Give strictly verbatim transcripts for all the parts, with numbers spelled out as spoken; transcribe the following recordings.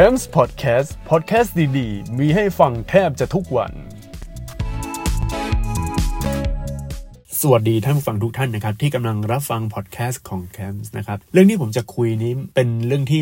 Terms Podcast Podcast ดีๆมีให้ฟังแทบจะทุกวันสวัสดีท่านฟังทุกท่านนะครับที่กำลังรับฟังพอดแคสต์ของ Camps นะครับเรื่องที่ผมจะคุยนี้เป็นเรื่องที่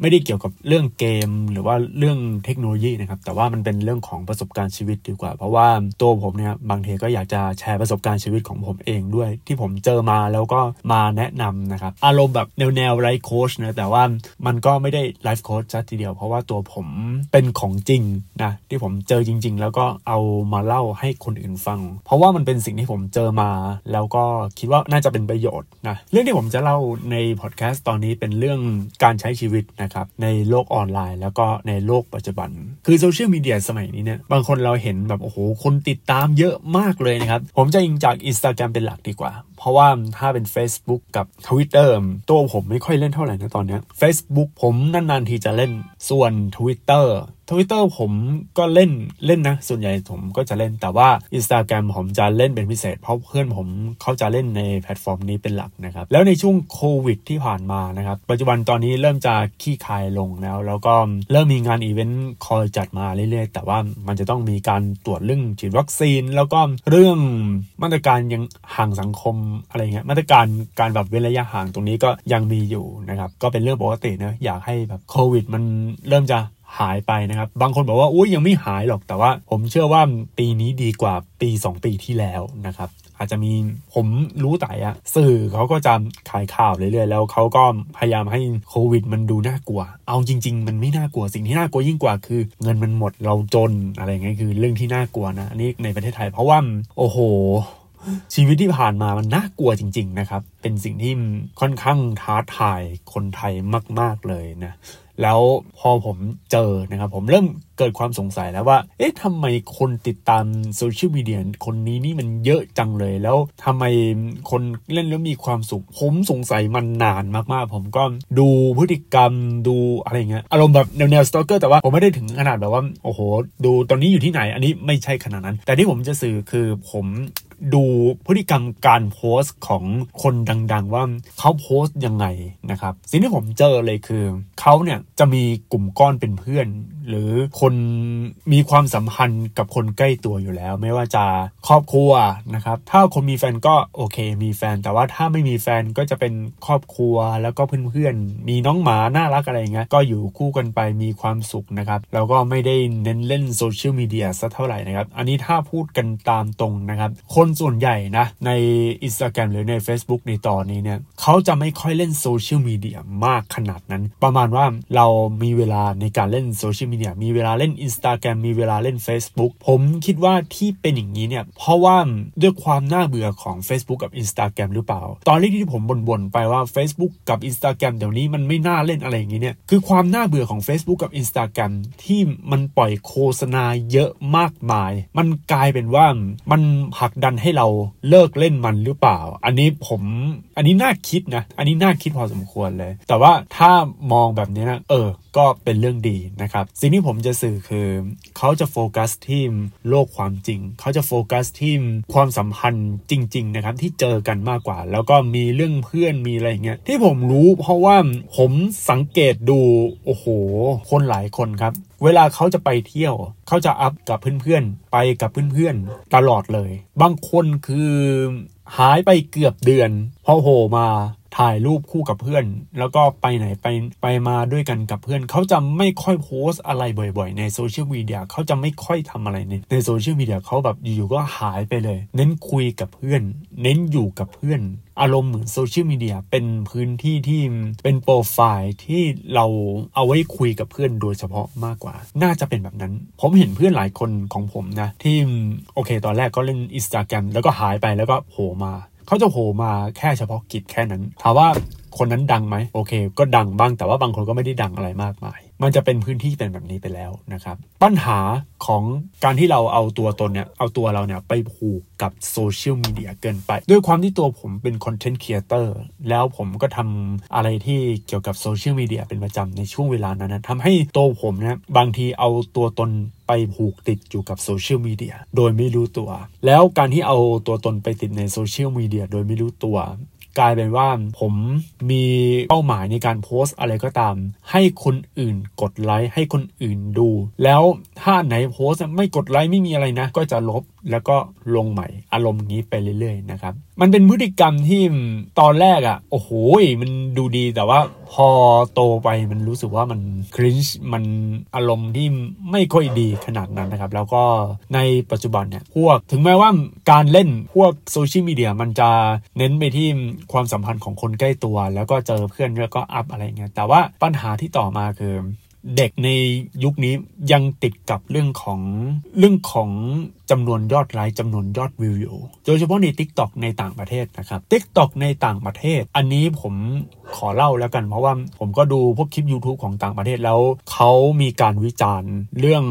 ไม่ได้เกี่ยวกับเรื่องเกมหรือว่าเรื่องเทคโนโลยีนะครับแต่ว่ามันเป็นเรื่องของประสบการณ์ชีวิตดีกว่าเพราะว่าตัวผมเนี่ยบางทีก็อยากจะแชร์ประสบการณ์ชีวิตของผมเองด้วยที่ผมเจอมาแล้วก็มาแนะนำนะครับอารมณ์แบบแนวแนวไลฟ์โค้ชนะแต่ว่ามันก็ไม่ได้ไลฟ์โค้ชซะทีเดียวเพราะว่าตัวผมเป็นของจริงนะที่ผมเจอจริงๆแล้วก็เอามาเล่าให้คนอื่นฟังเพราะว่ามันเป็นสิ่งที่ผมเจอมาแล้วก็คิดว่าน่าจะเป็นประโยชน์นะเรื่องที่ผมจะเล่าในพอดแคสต์ตอนนี้เป็นเรื่องการใช้ชีวิตนะครับในโลกออนไลน์แล้วก็ในโลกปัจจุบันคือโซเชียลมีเดียสมัยนี้เนี่ยบางคนเราเห็นแบบโอ้โหคนติดตามเยอะมากเลยนะครับผมจะอิงจาก Instagram เป็นหลักดีกว่าเพราะว่าถ้าเป็น Facebook กับ Twitter ตัวผมไม่ค่อยเล่นเท่าไหร่นะตอนนี้ Facebook ผมนานๆทีจะเล่นส่วน Twitter Twitter ผมก็เล่นเล่นนะส่วนใหญ่ผมก็จะเล่นแต่ว่า Instagram ผมจะเล่นเป็นพิเศษเพราะเพื่อนผมเขาจะเล่นในแพลตฟอร์มนี้เป็นหลักนะครับแล้วในช่วงโควิดที่ผ่านมานะครับปัจจุบันตอนนี้เริ่มจะขี้คายลงแล้วแล้วก็เริ่มมีงานอีเวนต์คอยจัดมาเรื่อยๆแต่ว่ามันจะต้องมีการตรวจเรื่องฉีดวัคซีนแล้วก็เรื่องมาตรการยังห่างสังคมอะไรเงี้ยมาตรการการแบบเว้นระยะห่างตรงนี้ก็ยังมีอยู่นะครับก็เป็นเรื่องปกตินะอยากให้แบบโควิดมันเริ่มจะหายไปนะครับบางคนบอกว่าอุ๊ยยังไม่หายหรอกแต่ว่าผมเชื่อว่าปีนี้ดีกว่าปีสองปีที่แล้วนะครับอาจจะมีผมรู้แต่อะสื่อเขาก็จะขายข่าวเรื่อยๆแล้วเขาก็พยายามให้โควิดมันดูน่ากลัวเอาจริงๆมันไม่น่ากลัวสิ่งที่น่ากลัวยิ่งกว่าคือเงินมันหมดเราจนอะไรเงี้ยคือเรื่องที่น่ากลัวนะอันนี้ในประเทศไทยเพราะว่าโอ้โหชีวิตที่ผ่านมามันน่ากลัวจริงๆนะครับเป็นสิ่งที่ค่อนข้างท้าทายคนไทยมากๆเลยนะแล้วพอผมเจอนะครับผมเริ่มเกิดความสงสัยแล้วว่าเอ๊ะทำไมคนติดตามโซเชียลมีเดียคนนี้นี่มันเยอะจังเลยแล้วทำไมคนเล่นแล้วมีความสุขผมสงสัยมันนานมากๆผมก็ดูพฤติกรรมดูอะไรเงี้ยอารมณ์แบบแนวๆสตอเกอร์แต่ว่าผมไม่ได้ถึงขนาดแบบว่าโอ้โหดูตอนนี้อยู่ที่ไหนอันนี้ไม่ใช่ขนาดนั้นแต่ที่ผมจะสื่อคือผมดูพฤติกรรมการโพสต์ของคนดังๆว่าเขาโพสต์ยังไงนะครับสิ่งที่ผมเจอเลยคือเขาเนี่ยจะมีกลุ่มก้อนเป็นเพื่อนหรือคนมีความสัมพันธ์กับคนใกล้ตัวอยู่แล้วไม่ว่าจะครอบครัวนะครับถ้าคนมีแฟนก็โอเคมีแฟนแต่ว่าถ้าไม่มีแฟนก็จะเป็นครอบครัวแล้วก็เพื่อนๆมีน้องหมาน่ารักอะไรอย่างเงี้ยก็อยู่คู่กันไปมีความสุขนะครับแล้วก็ไม่ได้เน้นเล่นโซเชียลมีเดียซะเท่าไหร่นะครับอันนี้ถ้าพูดกันตามตรงนะครับคนส่วนใหญ่นะใน Instagram หรือใน Facebook ในตอนนี้เนี่ยเขาจะไม่ค่อยเล่นโซเชียลมีเดียมากขนาดนั้นประมาณว่าเรามีเวลาในการเล่นโซเชียลมีเดียมีเวลาเล่น Instagram มีเวลาเล่น Facebook ผมคิดว่าที่เป็นอย่างนี้เนี่ยเพราะว่าด้วยความน่าเบื่อของ Facebook กับ Instagram หรือเปล่าตอนแรกที่ผมบ่นๆไปว่า Facebook กับ Instagram เดี๋ยวนี้มันไม่น่าเล่นอะไรอย่างนี้เนี่ยคือความน่าเบื่อของ Facebook กับ Instagram ที่มันปล่อยโฆษณาเยอะมากมายมันกลายเป็นว่ามันผลักดันให้เราเลิกเล่นมันหรือเปล่าอันนี้ผมอันนี้น่าคิดนะอันนี้น่าคิดพอสมควรเลยแต่ว่าถ้ามองแบบนี้นะเออก็เป็นเรื่องดีนะครับสิ่งที่ผมจะสื่อคือเขาจะโฟกัสที่โลกความจริงเขาจะโฟกัสที่ความสัมพันธ์จริงๆนะครับที่เจอกันมากกว่าแล้วก็มีเรื่องเพื่อนมีอะไรอย่างเงี้ยที่ผมรู้เพราะว่าผมสังเกตดูโอ้โหคนหลายคนครับเวลาเขาจะไปเที่ยวเขาจะอัพกับเพื่อนๆไปกับเพื่อนๆตลอดเลยบางคนคือหายไปเกือบเดือนพอโผล่มาถ่ายรูปคู่กับเพื่อนแล้วก็ไปไหนไปไปมาด้วยกันกับเพื่อนเขาจะไม่ค่อยโพสอะไรบ่อยๆในโซเชียลมีเดียเขาจะไม่ค่อยทำอะไรในในโซเชียลมีเดียเขาแบบอยู่ๆก็หายไปเลยเน้นคุยกับเพื่อนเน้นอยู่กับเพื่อนอารมณ์เหมือนโซเชียลมีเดียเป็นพื้นที่ที่เป็นโปรไฟล์ที่เราเอาไว้คุยกับเพื่อนโดยเฉพาะมากกว่าน่าจะเป็นแบบนั้นผมเห็นเพื่อนหลายคนของผมนะที่โอเคตอนแรกก็เล่น Instagram แล้วก็หายไปแล้วก็โผล่มาเขาจะโผล่มาแค่เฉพาะกิจแค่นั้นถามว่าคนนั้นดังไหมโอเคก็ดังบ้างแต่ว่าบางคนก็ไม่ได้ดังอะไรมากมายมันจะเป็นพื้นที่เป็นแบบนี้ไปแล้วนะครับปัญหาของการที่เราเอาตัวตนเนี่ยเอาตัวเราเนี่ยไปผูกกับโซเชียลมีเดียเกินไปด้วยความที่ตัวผมเป็นคอนเทนต์ครีเอเตอร์แล้วผมก็ทำอะไรที่เกี่ยวกับโซเชียลมีเดียเป็นประจำในช่วงเวลานั้นนะทำให้ตัวผมเนี่ยบางทีเอาตัวตนไปผูกติดอยู่กับโซเชียลมีเดียโดยไม่รู้ตัวแล้วการที่เอาตัวตนไปติดในโซเชียลมีเดียโดยไม่รู้ตัว กลายเป็นว่าผมมีเป้าหมายในการโพสต์อะไรก็ตามให้คนอื่นกดไลค์ให้คนอื่นดูแล้วถ้าไหนโพสต์ไม่กดไลค์ไม่มีอะไรนะก็จะลบแล้วก็ลงใหม่อารมณ์นี้ไปเรื่อยๆนะครับมันเป็นพฤติกรรมที่ตอนแรกอ่ะโอ้โหมันดูดีแต่ว่าพอโตไปมันรู้สึกว่ามันคริ้นช์มันอารมณ์ที่ไม่ค่อยดีขนาดนั้นนะครับแล้วก็ในปัจจุบันเนี่ยพวกถึงแม้ว่าการเล่นพวกโซเชียลมีเดียมันจะเน้นไปที่ความสัมพันธ์ของคนใกล้ตัวแล้วก็เจอเพื่อนแล้วก็อัพอะไรเงี้ยแต่ว่าปัญหาที่ต่อมาคือเด็กในยุคนี้ยังติดกับเรื่องของเรื่องของจำนวนยอดไลค์จำนวนยอดวิวอยู่โดยเฉพาะใน TikTok ในต่างประเทศนะครับ TikTok ในต่างประเทศอันนี้ผมขอเล่าแล้วกันเพราะว่าผมก็ดูพวกคลิป YouTube ของต่างประเทศแล้วเขามีการวิจารณ์เรื่อง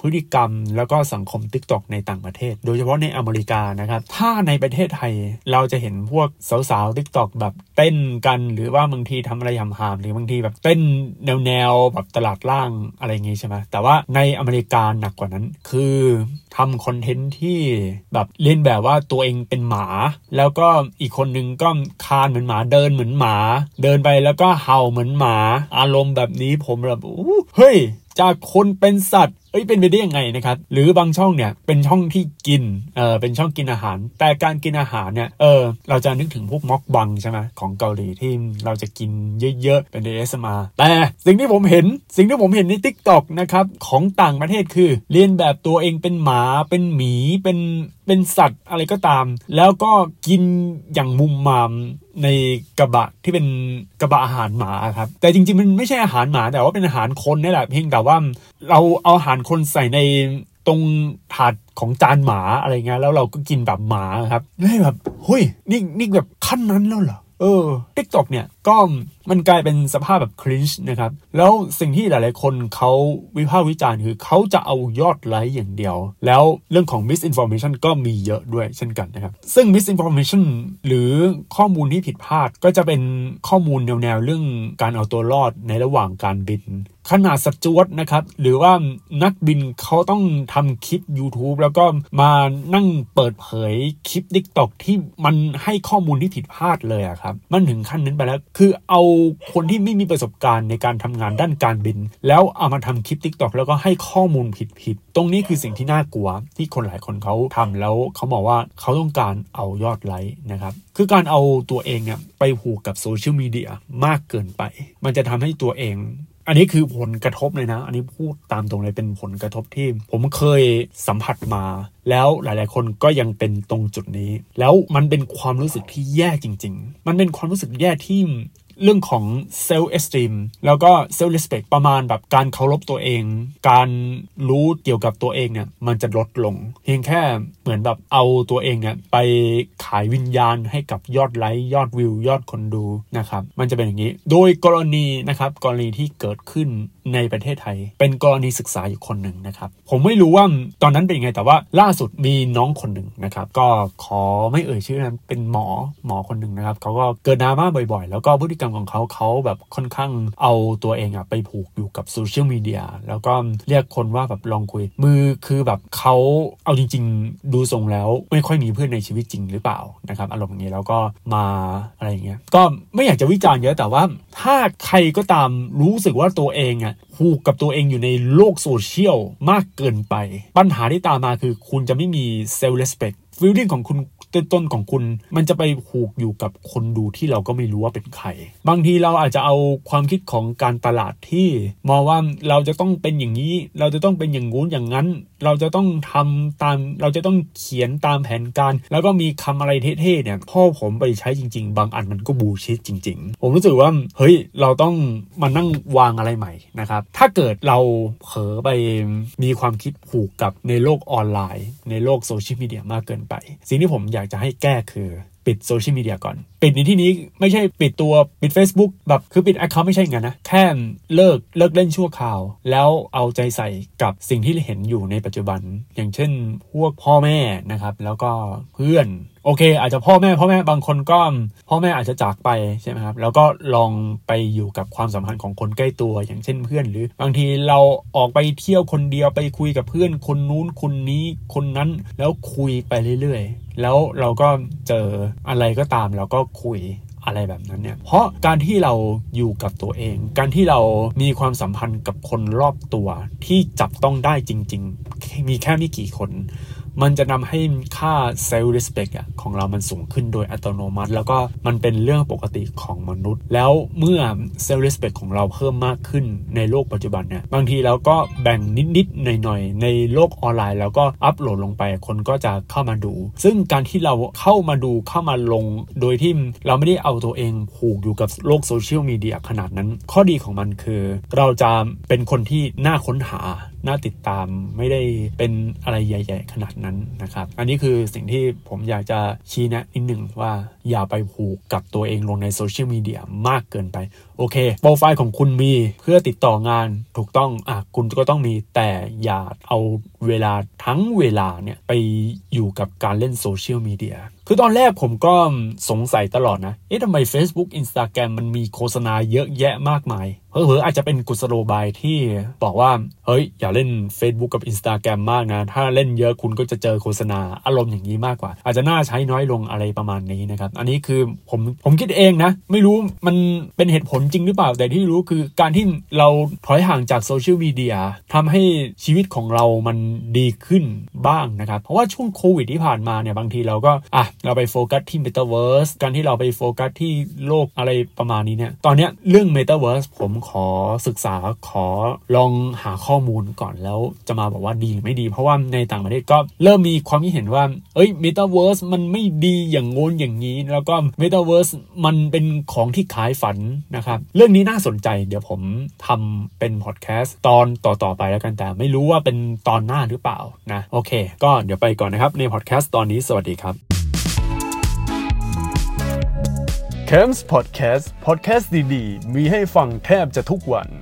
พฤติกรรมแล้วก็สังคม TikTok ในต่างประเทศโดยเฉพาะในอเมริกานะครับถ้าในประเทศไทยเราจะเห็นพวกสาวๆ TikTok แบบเต้นกันหรือว่าบางทีทำอะไรหำๆหรือบางทีแบบเต้นแนวๆแบบตลาดล่างอะไรอย่างงี้ใช่ไหมแต่ว่าในอเมริกาหนักกว่านั้นคือทำคอนเทนต์ที่แบบเล่นแบบว่าตัวเองเป็นหมาแล้วก็อีกคนนึงก็คานเหมือนหมาเดินเหมือนหมาเดินไปแล้วก็เห่าเหมือนหมาอารมณ์แบบนี้ผมแบบเฮ้ยจากคนเป็นสัตว์เอ้ยเป็นไปได้ยังไงนะครับหรือบางช่องเนี่ยเป็นช่องที่กินเออเป็นช่องกินอาหารแต่การกินอาหารเนี่ยเออเราจะนึกถึงพวกม็อกบังใช่ไหมของเกาหลีที่เราจะกินเยอะๆเป็น เอ เอส เอ็ม อาร์ แต่สิ่งที่ผมเห็นสิ่งที่ผมเห็นใน TikTok นะครับของต่างประเทศคือเรียนแบบตัวเองเป็นหมาเป็นหมีเป็นเป็นสัตว์อะไรก็ตามแล้วก็กินอย่างมุมมามในกระบะที่เป็นกระบะอาหารหมาครับแต่จริงๆมันไม่ใช่อาหารหมาแต่ว่าเป็นอาหารคนนี่แหละเพียงแต่ว่าเราเอาอาหารคนใส่ในตรงถาดของจานหมาอะไรเงี้ยแล้วเราก็กินแบบหมาครับนี่แบบเฮ้ยนี่นี่แบบขั้นนั้นแล้วเหรอเออ TikTok เนี่ยก็มันกลายเป็นสภาพแบบครินช์นะครับแล้วสิ่งที่หลายๆคนเขาวิพากษ์วิจารณ์คือเขาจะเอายอดไลค์อย่างเดียวแล้วเรื่องของ misinformation ก็มีเยอะด้วยเช่นกันนะครับซึ่ง misinformation หรือข้อมูลที่ผิดพลาดก็จะเป็นข้อมูลแนวๆเรื่องการเอาตัวรอดในระหว่างการบินขนาดสจ๊วตนะครับหรือว่านักบินเขาต้องทำคลิป YouTube แล้วก็มานั่งเปิดเผยคลิป TikTok ที่มันให้ข้อมูลที่ผิดพลาดเลยอะครับมันถึงขั้นนั้นไปแล้วคือเอาคนที่ไม่มีประสบการณ์ในการทำงานด้านการบินแล้วเอามาทำคลิป TikTok แล้วก็ให้ข้อมูลผิดๆตรงนี้คือสิ่งที่น่ากลัวที่คนหลายคนเขาทำแล้วเขาบอกว่าเขาต้องการเอายอดไลค์นะครับคือการเอาตัวเองเนี่ยไปผูกกับโซเชียลมีเดียมากเกินไปมันจะทำให้ตัวเองอันนี้คือผลกระทบเลยนะอันนี้พูดตามตรงเลยเป็นผลกระทบที่ผมเคยสัมผัสมาแล้วหลายๆคนก็ยังเป็นตรงจุดนี้แล้วมันเป็นความรู้สึกที่แย่จริงๆมันเป็นความรู้สึกแย่ที่เรื่องของ self esteem แล้วก็ self respect ประมาณแบบการเคารพตัวเองการรู้เกี่ยวกับตัวเองเนี่ยมันจะลดลงเพียงแค่เหมือนแบบเอาตัวเองเนี่ยไปขายวิญญาณให้กับยอดไลค์ยอดวิวยอดคนดูนะครับมันจะเป็นอย่างนี้โดยกรณีนะครับกรณีที่เกิดขึ้นในประเทศไทยเป็นกรณีศึกษาอยู่คนหนึ่งนะครับผมไม่รู้ว่าตอนนั้นเป็นยังไงแต่ว่าล่าสุดมีน้องคนหนึ่งนะครับก็ขอไม่เอ่ยชื่อนะเป็นหมอหมอคนหนึ่งนะครับเขาก็เกิดดราม่าบ่อยๆแล้วก็พฤติกรรมของเขาเขาแบบค่อนข้างเอาตัวเองอะไปผูกอยู่กับโซเชียลมีเดียแล้วก็เรียกคนว่าแบบลองคุยมือคือแบบเขาเอาจริงๆดูทรงแล้วไม่ค่อยมีเพื่อนในชีวิตจริงหรือเปล่านะครับอารมณ์อย่างนี้แล้วก็มาอะไรอย่างเงี้ยก็ไม่อยากจะวิจารณ์เยอะแต่ว่าถ้าใครก็ตามรู้สึกว่าตัวเองอะผูกกับตัวเองอยู่ในโลกโซเชียลมากเกินไปปัญหาที่ตามมาคือคุณจะไม่มีเซลฟ์เรสเพคฟีลลิ่งของคุณต้นของคุณมันจะไปผูกอยู่กับคนดูที่เราก็ไม่รู้ว่าเป็นใครบางทีเราอาจจะเอาความคิดของการตลาดที่มองว่าเราจะต้องเป็นอย่างนี้เราจะต้องเป็นอย่างงู้นอย่างนั้นเราจะต้องทำตามเราจะต้องเขียนตามแผนการแล้วก็มีคำอะไรเท่ๆเนี่ยพ่อผมไปใช้จริงๆบางอันมันก็บูชิดจริงๆผมรู้สึกว่าเฮ้ยเราต้องมานั่งวางอะไรใหม่นะครับถ้าเกิดเราเผลอไปมีความคิดผูกกับในโลกออนไลน์ในโลกโซเชียลมีเดียมากเกินไปสิ่งที่ผมอยากจะให้แก้คือปิดโซเชียลมีเดียก่อนปิดในที่นี้ไม่ใช่ปิดตัวปิด Facebook แบบคือปิด account ไม่ใช่งั้นนะแค่เลิกเลิกเล่นชั่วคราวแล้วเอาใจใส่กับสิ่งที่เห็นอยู่ในปัจจุบันอย่างเช่นพวกพ่อแม่นะครับแล้วก็เพื่อนโอเคอาจจะพ่อแม่พ่อแม่บางคนก็พ่อแม่อาจจะจากไปใช่ไหมครับแล้วก็ลองไปอยู่กับความสัมพันธ์ของคนใกล้ตัวอย่างเช่นเพื่อนหรือบางทีเราออกไปเที่ยวคนเดียวไปคุยกับเพื่อนคนนู้นคนนี้คนนั้นแล้วคุยไปเรื่อยๆแล้วเราก็เจออะไรก็ตามเราก็ คุยอะไรแบบนั้นเนี่ยเพราะการที่เราอยู่กับตัวเองการที่เรามีความสัมพันธ์กับคนรอบตัวที่จับต้องได้จริงๆมีแค่ไม่กี่คนมันจะนำให้ค่า self respect ของเรามันสูงขึ้นโดยอัตโนมัติแล้วก็มันเป็นเรื่องปกติของมนุษย์แล้วเมื่อ self respect ของเราเพิ่มมากขึ้นในโลกปัจจุบันเนี่ยบางทีเราก็แบ่งนิดๆหน่อยๆในโลกออนไลน์แล้วก็อัปโหลดลงไปคนก็จะเข้ามาดูซึ่งการที่เราเข้ามาดูเข้ามาลงโดยที่เราไม่ได้เอาตัวเองผูกอยู่กับโลกโซเชียลมีเดียขนาดนั้นข้อดีของมันคือเราจะเป็นคนที่น่าค้นหาน่าติดตามไม่ได้เป็นอะไรใหญ่ๆขนาดนั้นนะครับอันนี้คือสิ่งที่ผมอยากจะชี้แนะนิดหนึ่งว่าอย่าไปผูกกับตัวเองลงในโซเชียลมีเดียมากเกินไปโอเคโปรไฟล์ของคุณมีเพื่อติดต่องานถูกต้องอ่ะคุณก็ต้องมีแต่อย่าเอาเวลาทั้งเวลาเนี่ยไปอยู่กับการเล่นโซเชียลมีเดียคือตอนแรกผมก็สงสัยตลอดนะเอ๊ะทำไม Facebook Instagram มันมีโฆษณาเยอะแยะมากมายเผลอๆอาจจะเป็นกุศโลบายที่บอกว่าเฮ้ยอย่าเล่น Facebook กับ Instagram มากนะถ้าเล่นเยอะคุณก็จะเจอโฆษณาอารมณ์อย่างนี้มากกว่าอาจจะน่าใช้น้อยลงอะไรประมาณนี้นะครับอันนี้คือผมผมคิดเองนะไม่รู้มันเป็นเหตุผลจริงหรือเปล่าแต่ที่รู้คือการที่เราถอยห่างจากโซเชียลมีเดียทำให้ชีวิตของเรามันดีขึ้นบ้างนะครับเพราะว่าช่วงโควิดที่ผ่านมาเนี่ยบางทีเราก็อ่ะเราไปโฟกัสที่ Metaverse การที่เราไปโฟกัสที่โลกอะไรประมาณนี้เนี่ยตอนนี้เรื่อง Metaverse ผมขอศึกษาขอลองหาข้อมูลก่อนแล้วจะมาบอกว่าดีไม่ดีเพราะว่าในต่างประเทศก็เริ่มมีความคิดเห็นว่าเอ้ย Metaverse มันไม่ดีอย่างโน้นอย่างนี้แล้วก็ Metaverse มันเป็นของที่ขายฝันนะครับเรื่องนี้น่าสนใจเดี๋ยวผมทำเป็นพอดแคสต์ตอนต่อๆไปแล้วกันแต่ไม่รู้ว่าเป็นตอนหน้าหรือเปล่านะโอเคก็เดี๋ยวไปก่อนนะครับในพอดแคสต์ตอนนี้สวัสดีครับCamps Podcast พอดแคสต์ดีๆมีให้ฟังแทบจะทุกวัน